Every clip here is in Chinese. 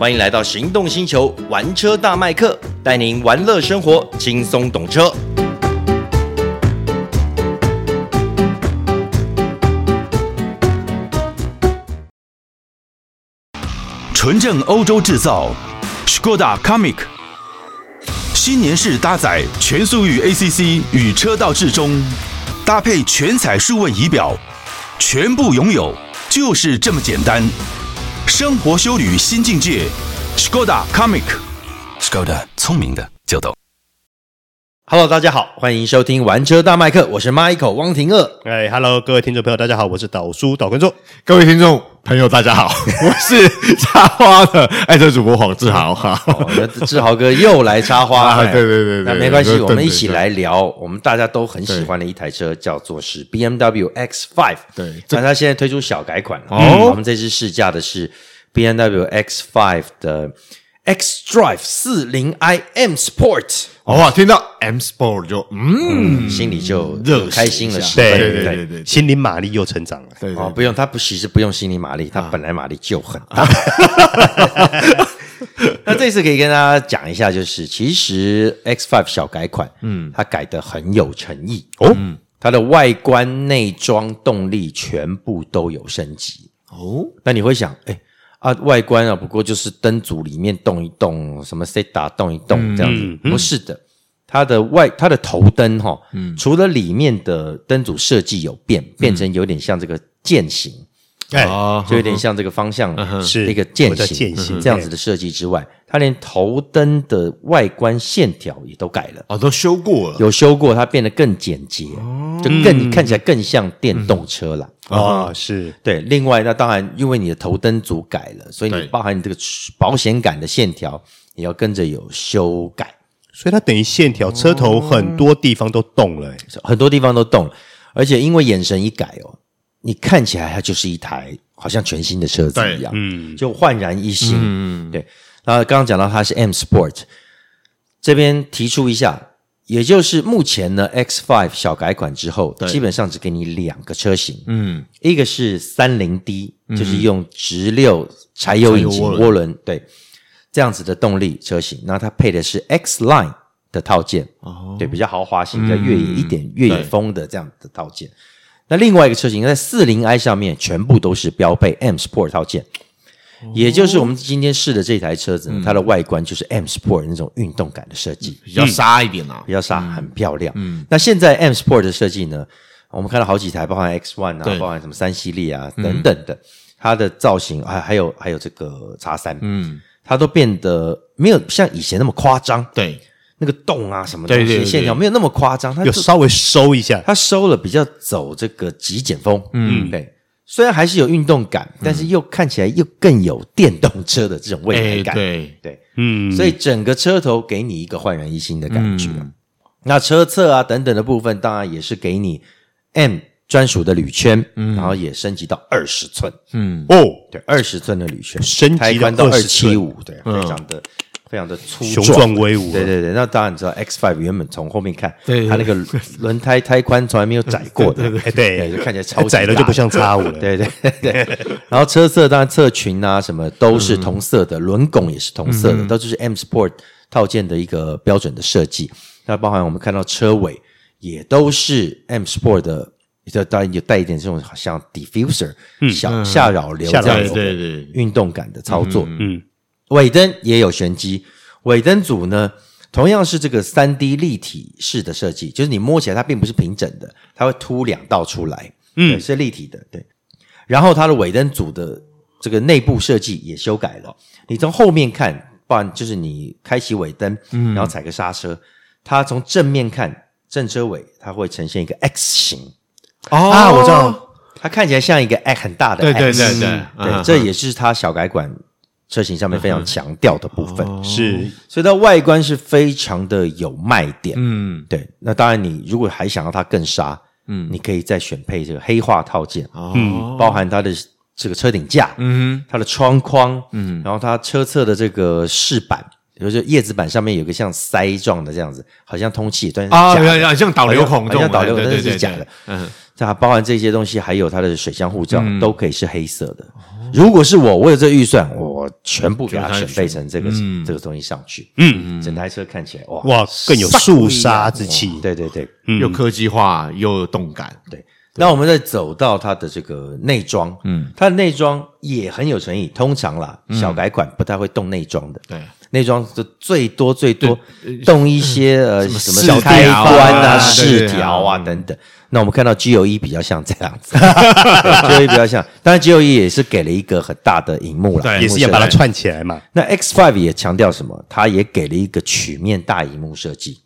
欢迎来到行动星球玩车大麦克，带您玩乐生活，轻松懂车。纯正欧洲制造 Škoda Kamiq 新年式搭载全速域 ACC 与车道智中，搭配全彩数位仪表，全部拥有就是这么简单。生活修旅新境界 Škoda Kamiq。 Škoda， 聪明的就懂。Hello， 大家好，欢迎收听玩车大麦克，我是 Michael 汪廷锷。哎 ，Hello， 各位听众朋友，大家好，我是岛叔岛根座。各位听众朋友，大家好，我是插花的爱车主播黄志豪。志豪哥又来插花，对对对，那没关系，我们一起来聊我们大家都很喜欢的一台车，叫做是 BMW X5。对，那它现在推出小改款了。哦，我们这次试驾的是 BMW X5 的。X-Drive 40i M Sport， 哇，听到 M Sport 就心里就开心了，对，心灵马力又成长了。对，哦，不用，它其实不用心灵马力，它本来马力就很大。那这次可以跟大家讲一下，就是其实 X5 小改款，它改得很有诚意哦，它的外观、内装、动力全部都有升级哦。那你会想，外观啊，不过就是灯组里面动一动，什么 SETA 动一动这样子，不是的。它的头灯齁，除了里面的灯组设计有变成有点像这个剑形，就有点像这个方向那个剑形这样子的设计之外，它连头灯的外观线条也都改了，都修过了，有修过，它变得更简洁，就看起来更像电动车啦。是对。另外，那当然，因为你的头灯组改了，所以你包含你这个保险杆的线条也要跟着有修改，所以它等于线条车头很多地方都动了，很多地方都动了，而且因为眼神一改你看起来它就是一台好像全新的车子一样，就焕然一新。对，然后刚刚讲到它是 M Sport， 这边提出一下。也就是目前呢 X5 小改款之后基本上只给你两个车型。一个是 30D， 就是用直六柴油引擎涡轮对这样子的动力车型，那它配的是 X-Line 的套件，对，比较豪华型的越野一点越野风的这样的套件。那另外一个车型在 40i 上面全部都是标配 M Sport 套件。也就是我们今天试的这台车子，它的外观就是 M Sport 那种运动感的设计，比较沙一点啊，比较沙，很漂亮。那现在 M Sport 的设计呢，我们看到好几台，包含 X1 包含什么3系列等等的，它的造型还有这个 X3，它都变得没有像以前那么夸张，对，那个洞啊什么东西的线条没有那么夸张，它有稍微收一下，它收了比较走这个极简风，对。虽然还是有运动感，但是又看起来又更有电动车的这种未来感。对，所以整个车头给你一个焕然一新的感觉。那车侧啊等等的部分，当然也是给你 M 专属的铝圈，然后也升级到20寸。对， 20 寸的铝圈升级到 275， 对，非常的粗壮，雄壮威武。对，那当然你知道 X5 原本从后面看，它那个轮胎胎宽从来没有窄过的，对，就看起来超窄了，就不像 X5 了。对。然后车色当然侧裙啊什么都是同色的，轮拱也是同色的，都就是 M Sport 套件的一个标准的设计。那包含我们看到车尾也都是 M Sport 的。当然有带一点这种好像 Diffuser 小下扰流这样的运动感的操作。尾灯也有玄机，尾灯组呢同样是这个 3D 立体式的设计，就是你摸起来它并不是平整的，它会凸两道出来，是立体的，对。然后它的尾灯组的这个内部设计也修改了，你从后面看，不然就是你开启尾灯，然后踩个刹车，它从正面看正车尾，它会呈现一个 X 型。我知道，它看起来像一个 X 很大的 X， 对，这也是它小改款。车型上面非常强调的部分，是，所以它外观是非常的有卖点，对。那当然，你如果还想要它更沙，你可以再选配这个黑化套件，包含它的这个车顶架，它的窗框，然后它车侧的这个饰板，比如说叶子板上面有个像塞状的这样子，好像通气，但是假的，像导流孔，像导流孔，但是假的。它包含这些东西，还有它的水箱护罩都可以是黑色的。如果是我有这预算，我全部给它选配成这个、这个东西上去，整台车看起来哇更有肃杀之气，对对对，又科技化又动感，对。那我们再走到它的这个内装，它的内装也很有诚意。通常啦，小改款不太会动内装的，对，内装最多动一些什么小开关啊、饰条啊等等。那我们看到 G01 比较像这样子，G01 比较像，当然 G01 也是给了一个很大的萤幕啦，也是要把它串起来嘛。那 X5 也强调什么？它也给了一个曲面大萤幕设计，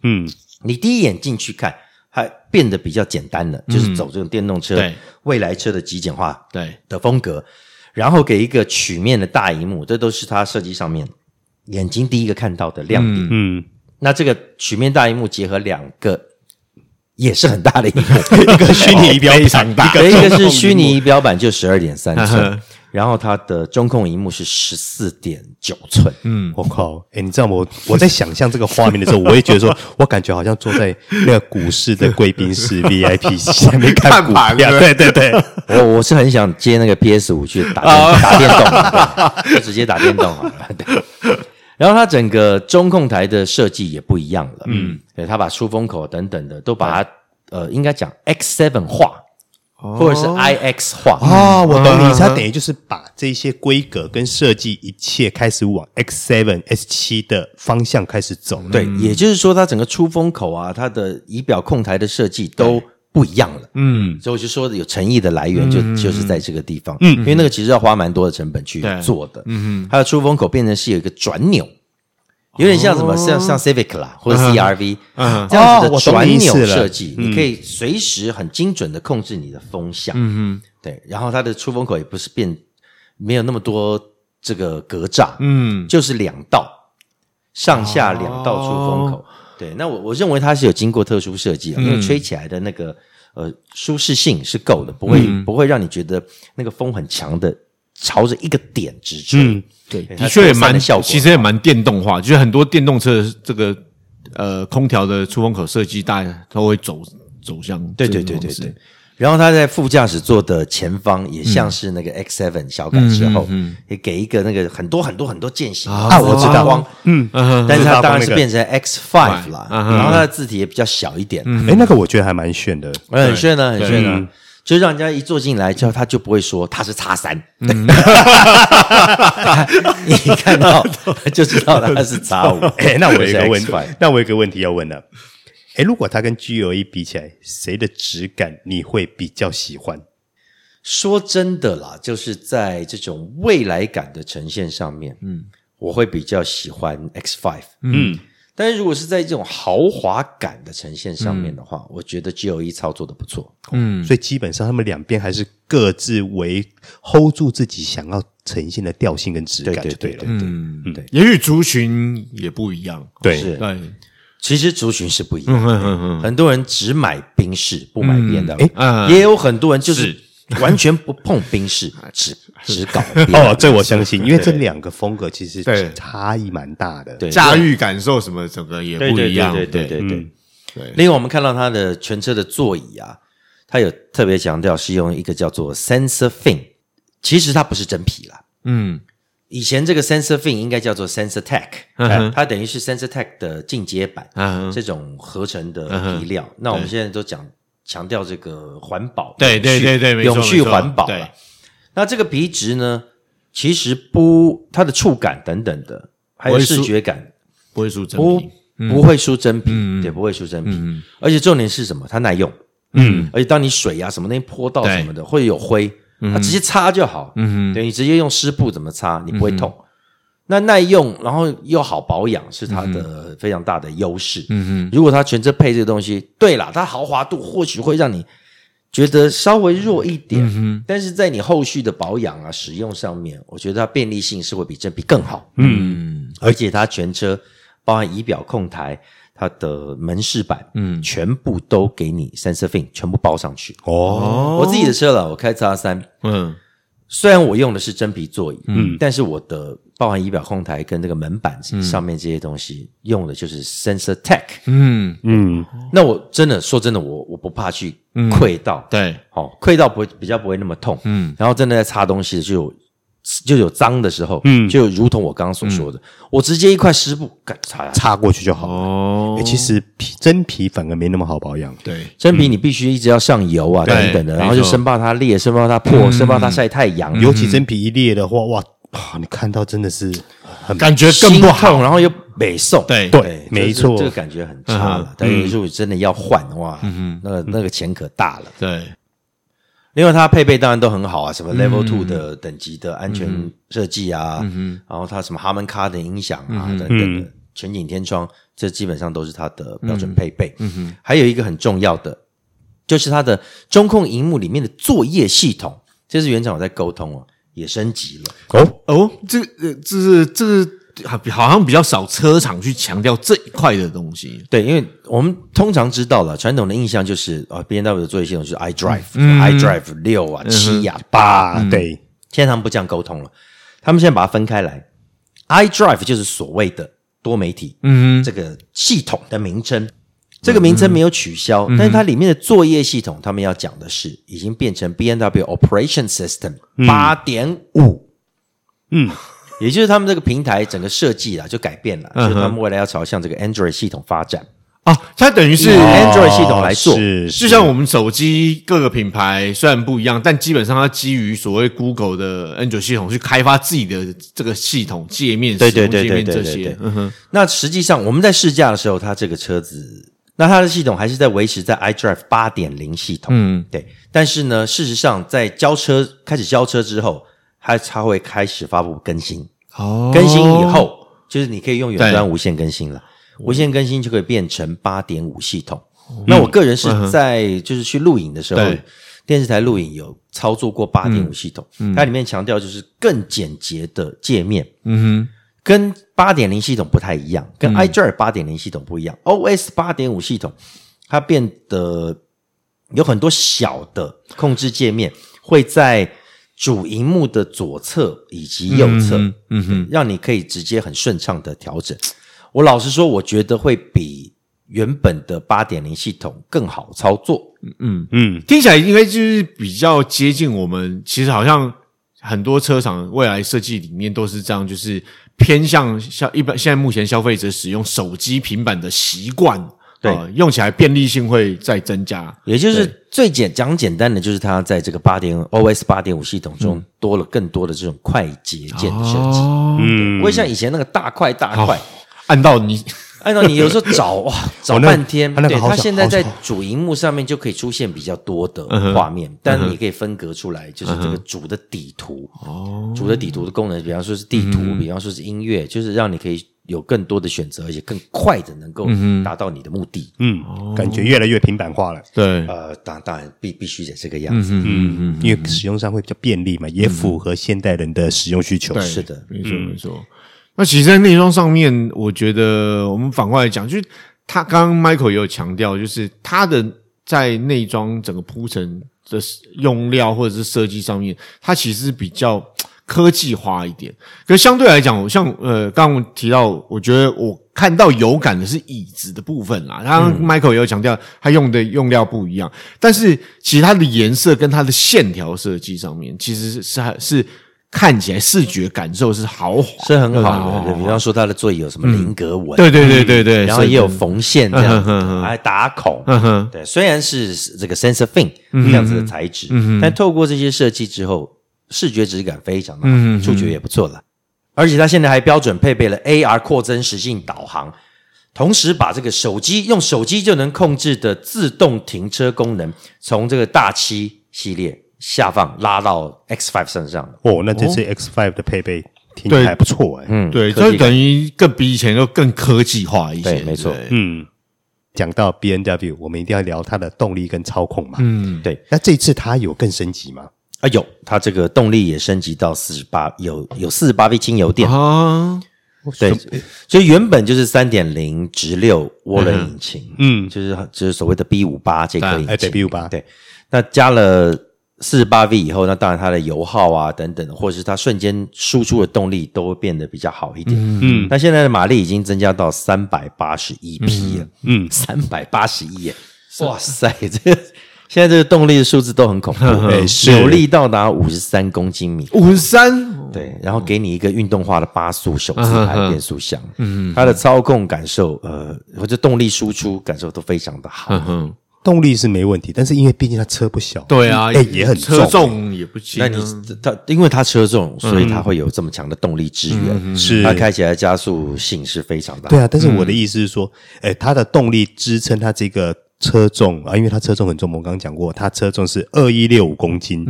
你第一眼进去看。它变得比较简单了，就是走这种电动车、未来车的极简化的风格，然后给一个曲面的大萤幕，这都是它设计上面眼睛第一个看到的亮点。那这个曲面大萤幕结合两个也是很大的荧幕，一个虚拟仪表板大，一个是虚拟仪表板就 12.3 寸。然后它的中控萤幕是 14.9 寸。我靠，你知道我在想象这个画面的时候，我也觉得说我感觉好像坐在那个股市的贵宾室 VIP 下面看股票。对对对。我是很想接那个 PS5 去打电动，就直接打电动好了。然后它整个中控台的设计也不一样了。对，它把出风口等等的都把它应该讲 X7 化。或者是 IX 化我懂你，它等于就是把这些规格跟设计一切开始往 X7、S7 的方向开始走。对，也就是说它整个出风口啊，它的仪表控台的设计都不一样了。所以我就说有诚意的来源就是在这个地方。因为那个其实要花蛮多的成本去做的。它的出风口变成是有一个转钮。有点像什么、像 Civic 啦或者 CRV、这样子的转钮设计，你可以随时很精准的控制你的风向。对，然后它的出风口也不是没有那么多这个格栅，就是两道上下两道出风口。对，那我认为它是有经过特殊设计，因为吹起来的那个舒适性是够的，不会让你觉得那个风很强的。朝着一个点直吹，对，的确也蛮，其实也蛮电动化，就是很多电动车的这个空调的出风口设计，大家都会走向对。然后它在副驾驶座的前方，也像是那个 X7 小改之后，也给一个那个很多间隙我知道，但是它当然是变成 X5 啦，然后它的字体也比较小一点。那个我觉得还蛮炫的，很炫的。就让人家一坐进来之后，他就不会说他是 X3，你看到就知道他是 X5。那我有一个问题要问了，如果他跟 G01 比起来，谁的质感你会比较喜欢？说真的啦，就是在这种未来感的呈现上面，我会比较喜欢 X5。但是如果是在这种豪华感的呈现上面的话，我觉得 G01 操作的不错。所以基本上他们两边还是各自为 hold 住自己想要呈现的调性跟质感就对了。对，也许族群也不一样。对，其实族群是不一样的。很多人只买宾士不买 BMW，也有很多人就是完全不碰宾士，只搞这我相信，因为这两个风格其实差异蛮大的，驾驭感受什么整个也不一样。对。另外我们看到它的全车的座椅啊，它有特别强调是用一个叫做 SensorFin， 其实它不是真皮啦。以前这个 SensorFin 应该叫做 SensorTech，它等于是 SensorTech 的进阶版，这种合成的皮料。那我们现在都强调这个环保，永续环保啦。那这个皮质呢，其实它的触感等等的，还有视觉感，不会输真皮，不会输真皮，对，不会输真皮。而且重点是什么？它耐用，而且当你水啊什么东西泼到什么的，或者有灰，它直接擦就好，对，你直接用湿布怎么擦，你不会痛。那耐用，然后又好保养，是它的非常大的优势。如果它全车配这个东西，对啦，它豪华度或许会让你觉得稍微弱一点，但是在你后续的保养啊、使用上面，我觉得它便利性是会比真皮更好。而且它全车包含仪表控台、它的门饰板，全部都给你 SensorFin 全部包上去。我自己的车啦，我开 X3，虽然我用的是真皮座椅，但是我的包含仪表控台跟这个门板上面这些东西，用的就是 SensorTech。那我真的说真的，我不怕去溃到，溃到比较不会那么痛。然后真的在擦东西的就就有脏的时候，嗯，就如同我刚刚所说的，我直接一块湿布擦过去就好了。哦，其实真皮反而没那么好保养。对，真皮你必须一直要上油啊等等的，然后就生怕它裂，生怕它破，生怕它晒太阳。尤其真皮一裂的话，哇，你看到真的是很感觉更不好，然后又没送。对对，没错，这个感觉很差了。但是如果真的要换的话，那个钱可大了。对。另外它配备当然都很好啊，什么 Level 2的等级的安全设计啊，然后它什么 Harman Kardon 音响啊等等的，全景天窗，这基本上都是它的标准配备。还有一个很重要的就是它的中控萤幕里面的作业系统，这是原厂我在沟通哦，也升级了。好像比较少车厂去强调这一块的东西。对，因为我们通常知道了，传统的印象就是BMW 的作业系统就是 iDrive 6 7 8， 对，现在他们不这样沟通了，他们现在把它分开来。 iDrive 就是所谓的多媒体这个系统的名称，这个名称没有取消，但是它里面的作业系统，他们要讲的是已经变成 BMW Operation System 8.5。 也就是他们这个平台整个设计啦就改变了，就是他们未来要朝向这个 Android 系统发展啊，它等于是 Android 系统来做，就像我们手机各个品牌虽然不一样，但基本上它基于所谓 Google 的 Android 系统去开发自己的这个系统界面，对对对对对对。那实际上我们在试驾的时候，它这个车子，那它的系统还是在维持在 iDrive 8.0 系统，对。但是呢，事实上在开始交车之后。它会开始发布更新，更新以后就是你可以用远端无线更新了，无线更新就可以变成 8.5 系统。那我个人是在就是去录影的时候，电视台录影有操作过 8.5 系统，它里面强调就是更简洁的界面，跟 8.0 系统不太一样，跟 iDrive 8.0 系统不一样， OS 8.5 系统它变得有很多小的控制界面会在主萤幕的左侧以及右侧，让你可以直接很顺畅的调整。我老实说，我觉得会比原本的 8.0 系统更好操作。听起来应该就是比较接近我们，其实好像很多车厂未来设计理念都是这样，就是偏向一般现在目前消费者使用手机平板的习惯。对，用起来便利性会再增加，也就是讲简单的就是它在这个 OS 8.5 系统中多了更多的这种快捷键的设计，不会像以前那个大块按到你有时候找半天。对，它现在在主萤幕上面就可以出现比较多的画面，但你可以分隔出来，就是这个主的底图，主的底图的功能，比方说是地图，比方说是音乐，就是让你可以有更多的选择，而且更快的能够达到你的目的。感觉越来越平板化了。对，当然必须得这个样子。因为使用上会比较便利嘛，也符合现代人的使用需求。是的，没错。那其实在内装上面，我觉得我们反过来讲，就是他刚刚 Michael 也有强调，就是他的在内装整个铺陈的用料或者是设计上面，他其实比较科技化一点，可是相对来讲，像刚刚我提到，我觉得我看到有感的是椅子的部分啦。刚刚 Michael 也有强调，他用的用料不一样，但是其实它的颜色跟它的线条设计上面，其实是看起来视觉感受是豪华，是很好的。比方说它的座椅有什么菱格纹，对，然后也有缝线这样子，还打孔，对。虽然是这个 SensorFin 这样子的材质，但透过这些设计之后，视觉质感非常的好，触觉也不错了。而且它现在还标准配备了 AR 扩增实境导航，同时把这个用手机就能控制的自动停车功能，从这个大7系列下放拉到 X5 身上。那这次 X5 的配备听起来还不错对，所以等于更比以前又更科技化一些。对，没错。讲到 BMW， 我们一定要聊它的动力跟操控嘛。对。那这次它有更升级吗？有，它这个动力也升级到48，有 48V 轻油电。对，所以原本就是 3.0 直六涡轮引擎，就是所谓的 B58 这颗引擎。对， B58。对，那加了 48V 以后，那当然它的油耗啊等等，或者是它瞬间输出的动力都会变得比较好一点。那现在的马力已经增加到381匹了。381耶！哇塞，这个现在这个动力的数字都很恐怖，扭力到达53公斤米。53？对，然后给你一个运动化的8速手自排变速箱，它的操控感受或者动力输出感受都非常的好。动力是没问题，但是因为毕竟它车不小，对啊，也很重，车重也不轻，啊。那你它因为它车重，所以它会有这么强的动力支援，是它开起来加速性是非常大。对啊，但是我的意思是说，它的动力支撑它这个车重啊，因为它车重很重，我刚刚讲过，它车重是2165公斤，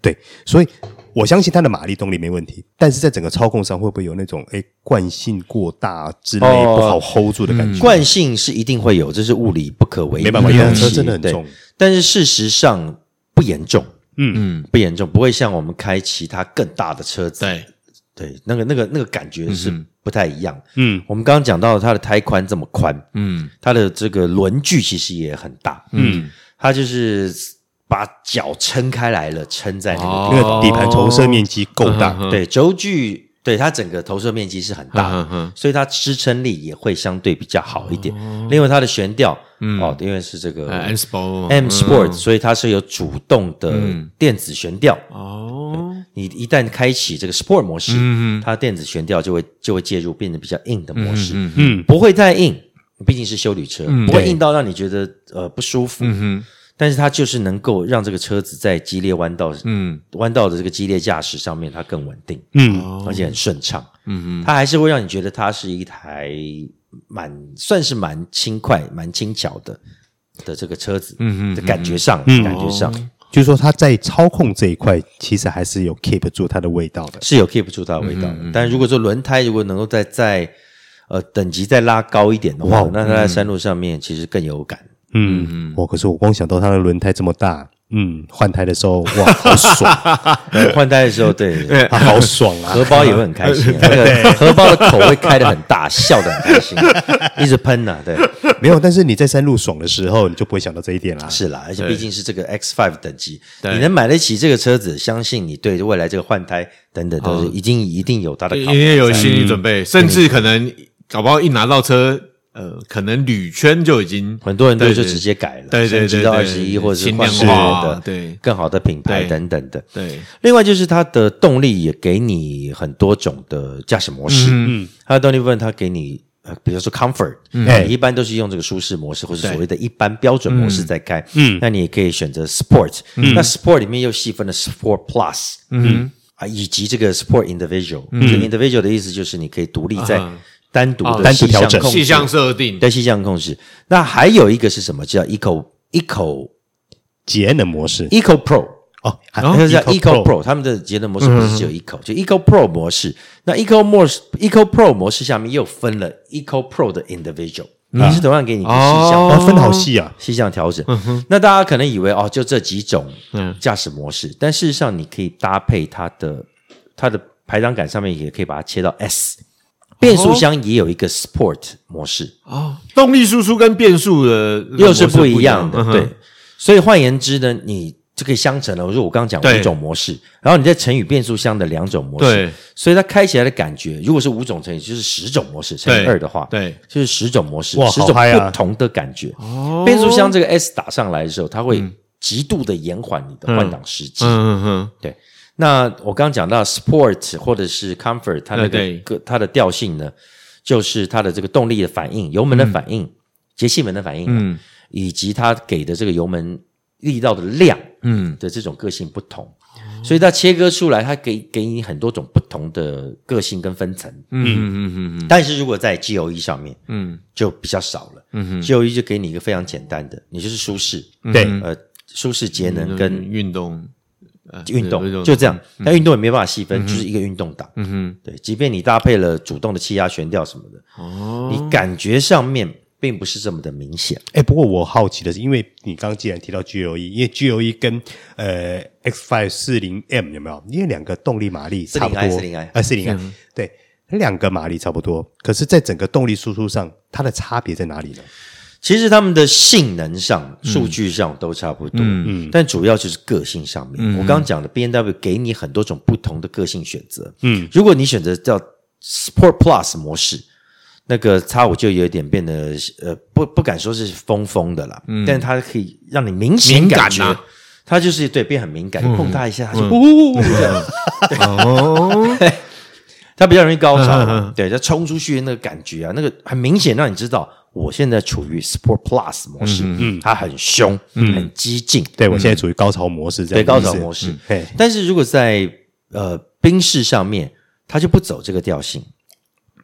对，所以我相信它的马力动力没问题，但是在整个操控上会不会有那种惯性过大之类不好 hold 住的感觉？惯性是一定会有，这是物理不可为的，没办法，因为车真的很重。但是事实上不严重，不严重，不会像我们开其他更大的车子，对，那个感觉是不太一样。我们刚刚讲到它的胎宽这么宽，它的这个轮距其实也很大，它就是把脚撑开来了，撑在那个地方，因为底盘投射面积够大，对轴距，对它整个投射面积是很大的，所以它支撑力也会相对比较好一点。另外它的悬吊，因为是这个 M Sport，所以它是有主动的电子悬吊。你一旦开启这个 Sport 模式，它电子悬吊就会介入，变得比较硬的模式，不会太硬，毕竟是休旅车，不会硬到让你觉得不舒服。但是它就是能够让这个车子在激烈弯道的这个激烈驾驶上面它更稳定，而且很顺畅，它还是会让你觉得它是一台算是蛮轻快蛮轻巧的这个车子，的感觉上就是说它在操控这一块其实还是有 keep 住它的味道的，是有 keep 住它的味道的，但如果说轮胎如果能够在等级再拉高一点的话，那它在山路上面其实更有感。可是我光想到它的轮胎这么大，换胎的时候哇好爽，换胎的时候对好爽啊，荷包也会很开心，那个荷包的口会开得很大，笑得很开心，一直喷啊，对，没有，但是你在山路爽的时候你就不会想到这一点啦，是啦，而且毕竟是这个 X5 等级，你能买得起这个车子，相信你对未来这个换胎等等都是一定有它的考量，因为有心理准备，甚至可能搞不好一拿到车可能铝圈就已经很多人都就直接改了，升级到21或者是换的更好的品牌等等的。对，另外就是它的动力也给你很多种的驾驶模式，它的动力部分它给你比如说 comfort， 你一般都是用这个舒适模式或者所谓的一般标准模式在开，那你也可以选择 sport，那 sport 里面又细分了 sport plus，以及这个 sport individual，这个 individual 的意思就是你可以独立在单独的细项控制，细项设定，对，细项控制。那还有一个是什么？叫 Eco 节能模式 ，Eco Pro 哦，那叫 Eco Pro， 他们的节能模式不是只有 Eco， 就 Eco Pro 模式。那 Eco Pro 模式下面又分了 Eco Pro 的 Individual，也是同样给你一个细项，分好细啊，细项调整。那大家可能以为就这几种驾驶模式，但事实上你可以搭配它的排档杆上面也可以把它切到 S。变速箱也有一个 Sport 模式，动力输出跟变速的又是不一样的，对。所以换言之呢，你就可以相乘了。我说我刚刚讲五种模式，然后你再乘以变速箱的两种模式，对。所以它开起来的感觉，如果是5种乘以就是10种模式乘以2的话，对，就是10种模式，10种不同的感觉。变速箱这个 S 打上来的时候，它会极度的延缓你的换挡时机，对。那我刚刚讲到 sport 或者是 comfort， 它的调性呢，就是它的这个动力的反应、油门的反应、节气门的反应，以及它给的这个油门力道的量，的这种个性不同，所以它切割出来，它给你很多种不同的个性跟分层，但是如果在 GOE 上面，就比较少了，GOE 就给你一个非常简单的，你就是舒适，对，舒适节能跟运动就这样，但运动也没办法细分，就是一个运动档，对，即便你搭配了主动的气压悬吊什么的，你感觉上面并不是这么的明显。不过我好奇的是，因为你刚既然提到 GOE， 因为 GOE 跟X540M 有没有？因为两个动力马力差不多，40i，对，两个马力差不多，可是在整个动力输出上，它的差别在哪里呢？其实他们的性能上、数据上都差不多，但主要就是个性上面。我刚刚讲的 BMW 给你很多种不同的个性选择，如果你选择叫 Sport Plus 模式，那个 X5 就有点变得不敢说是疯的啦，但是它可以让你明显感觉，它就是对变很敏感，你碰它一下，它就呜呜呜这样。它比较容易高潮，对，它冲出去的那个感觉啊，那个很明显让你知道我现在处于 Sport Plus 模式，它很凶，很激进，对，我现在处于高潮模式，对，高潮模式，但是如果在宾士上面，它就不走这个调性，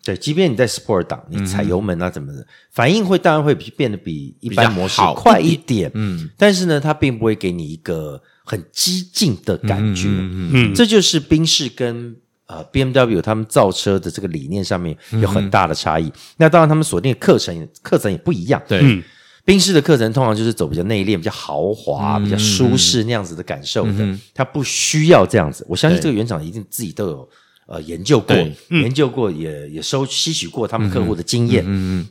对，即便你在 Sport 档，你踩油门啊怎么的，反应会当然会变得比一般模式快一点，但是呢，它并不会给你一个很激进的感觉，这就是宾士跟BMW 他们造车的这个理念上面有很大的差异。那当然他们锁定的课程也不一样。对。宾士的课程通常就是走比较内敛、比较豪华、比较舒适那样子的感受的。他不需要这样子。我相信这个原厂一定自己都有研究过。研究过也吸取过他们客户的经验。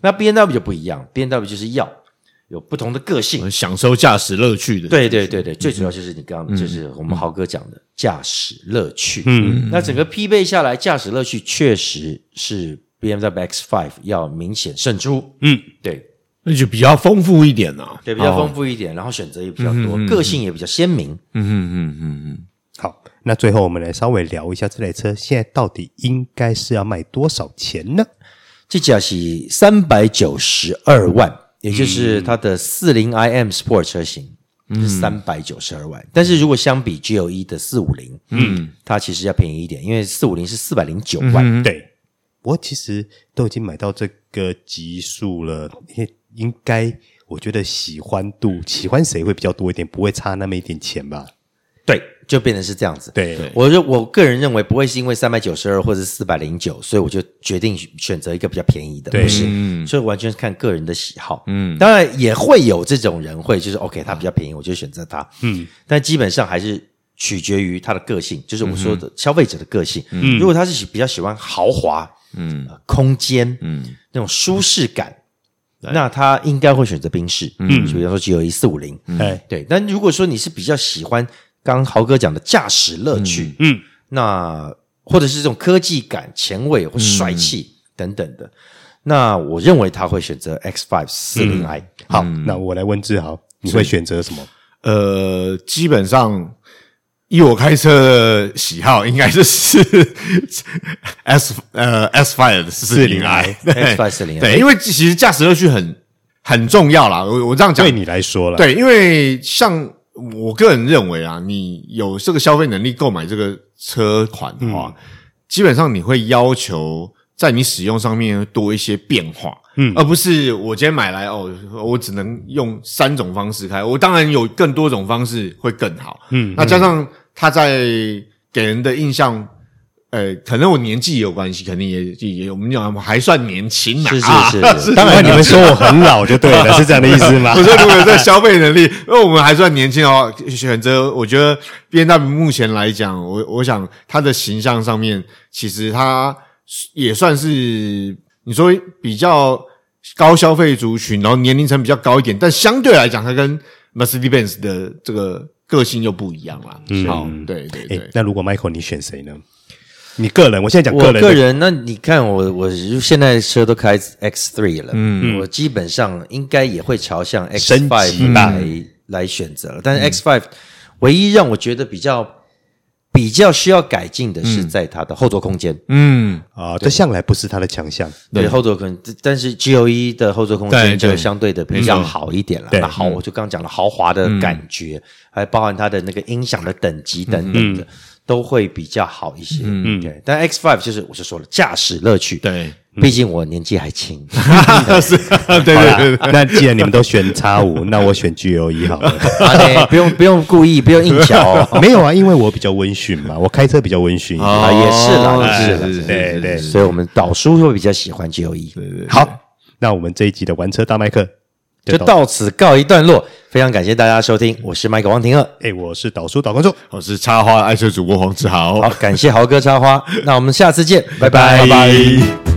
那 BMW 就不一样 ,BMW 就是要有不同的个性。享受驾驶乐趣的。对对对对，最主要就是你刚刚就是我们豪哥讲的驾驶乐趣。那整个匹配下来，驾驶乐趣确实是 BMW X5 要明显胜出。对。那就比较丰富一点啊。对，比较丰富一点，然后选择也比较多，个性也比较鲜明。好，那最后我们来稍微聊一下这台车现在到底应该是要卖多少钱呢？这架是392万。也就是它的 40i M Sport 车型是392万。但是如果相比 GLE 的450, 它其实要便宜一点，因为450是409万。对。我其实都已经买到这个级数了，应该我觉得喜欢谁会比较多一点，不会差那么一点钱吧。对，就变成是这样子。对，我个人认为不会是因为392或者409，所以我就决定选择一个比较便宜的，不是，所以完全是看个人的喜好。当然也会有这种人会就是 OK， 他比较便宜，我就选择他。但基本上还是取决于他的个性，就是我说的消费者的个性。如果他是比较喜欢豪华，空间，那种舒适感。那他应该会选择宾士，比如说 GLE450，对。但如果说你是比较喜欢刚豪哥讲的驾驶乐趣，那或者是这种科技感、前卫或帅气等等的，那我认为他会选择 X5 40i。好，那我来问志豪，你会选择什么？基本上以我开车的喜好，应该是 S5 40i。X5 40i， 对，因为其实驾驶乐趣很重要啦。我这样讲，对你来说啦，对，因为像。我个人认为啊，你有这个消费能力购买这个车款的话，基本上你会要求在你使用上面多一些变化，而不是我今天买来我只能用三种方式开，我当然有更多种方式会更好，那加上它在给人的印象。可能我年纪也有关系，肯定也我们讲还算年轻嘛，是。当然你们说我很老就对了，是这样的意思吗？我说如果在消费能力，因为我们还算年轻的话，选择我觉得 BMW 目前来讲，我想它的形象上面，其实它也算是你说比较高消费族群，然后年龄层比较高一点，但相对来讲，它跟 Mercedes-Benz 的这个个性又不一样啦。好，对对对。那如果 Michael 你选谁呢？你个人，我现在讲个人。我个人，那你看我现在车都开 X3 了，我基本上应该也会朝向 X5 来选择了。但是 X5 唯一让我觉得比较需要改进的是在它的后座空间。这向来不是它的强项。对，后座空间，但是 GLE 的后座空间就相对的比较好一点了。那好，我就刚讲了豪华的感觉，还包含它的那个音响的等级等等的。都会比较好一些，对。但 X5 就是我就说了，驾驶乐趣，对，毕竟我年纪还轻。对。那既然你们都选 X5， 那我选 GLE 好了。不用故意，不用硬巧哦。没有啊，因为我比较温驯嘛，我开车比较温驯啊，也是啦，对对。所以我们导叔会比较喜欢 GLE。好，那我们这一集的玩车大麦克就到此告一段落，非常感谢大家收听，我是麦克王庭二，我是导叔导观众，我是插花爱车主播黄志豪，好，感谢豪哥插花，那我们下次见，拜拜。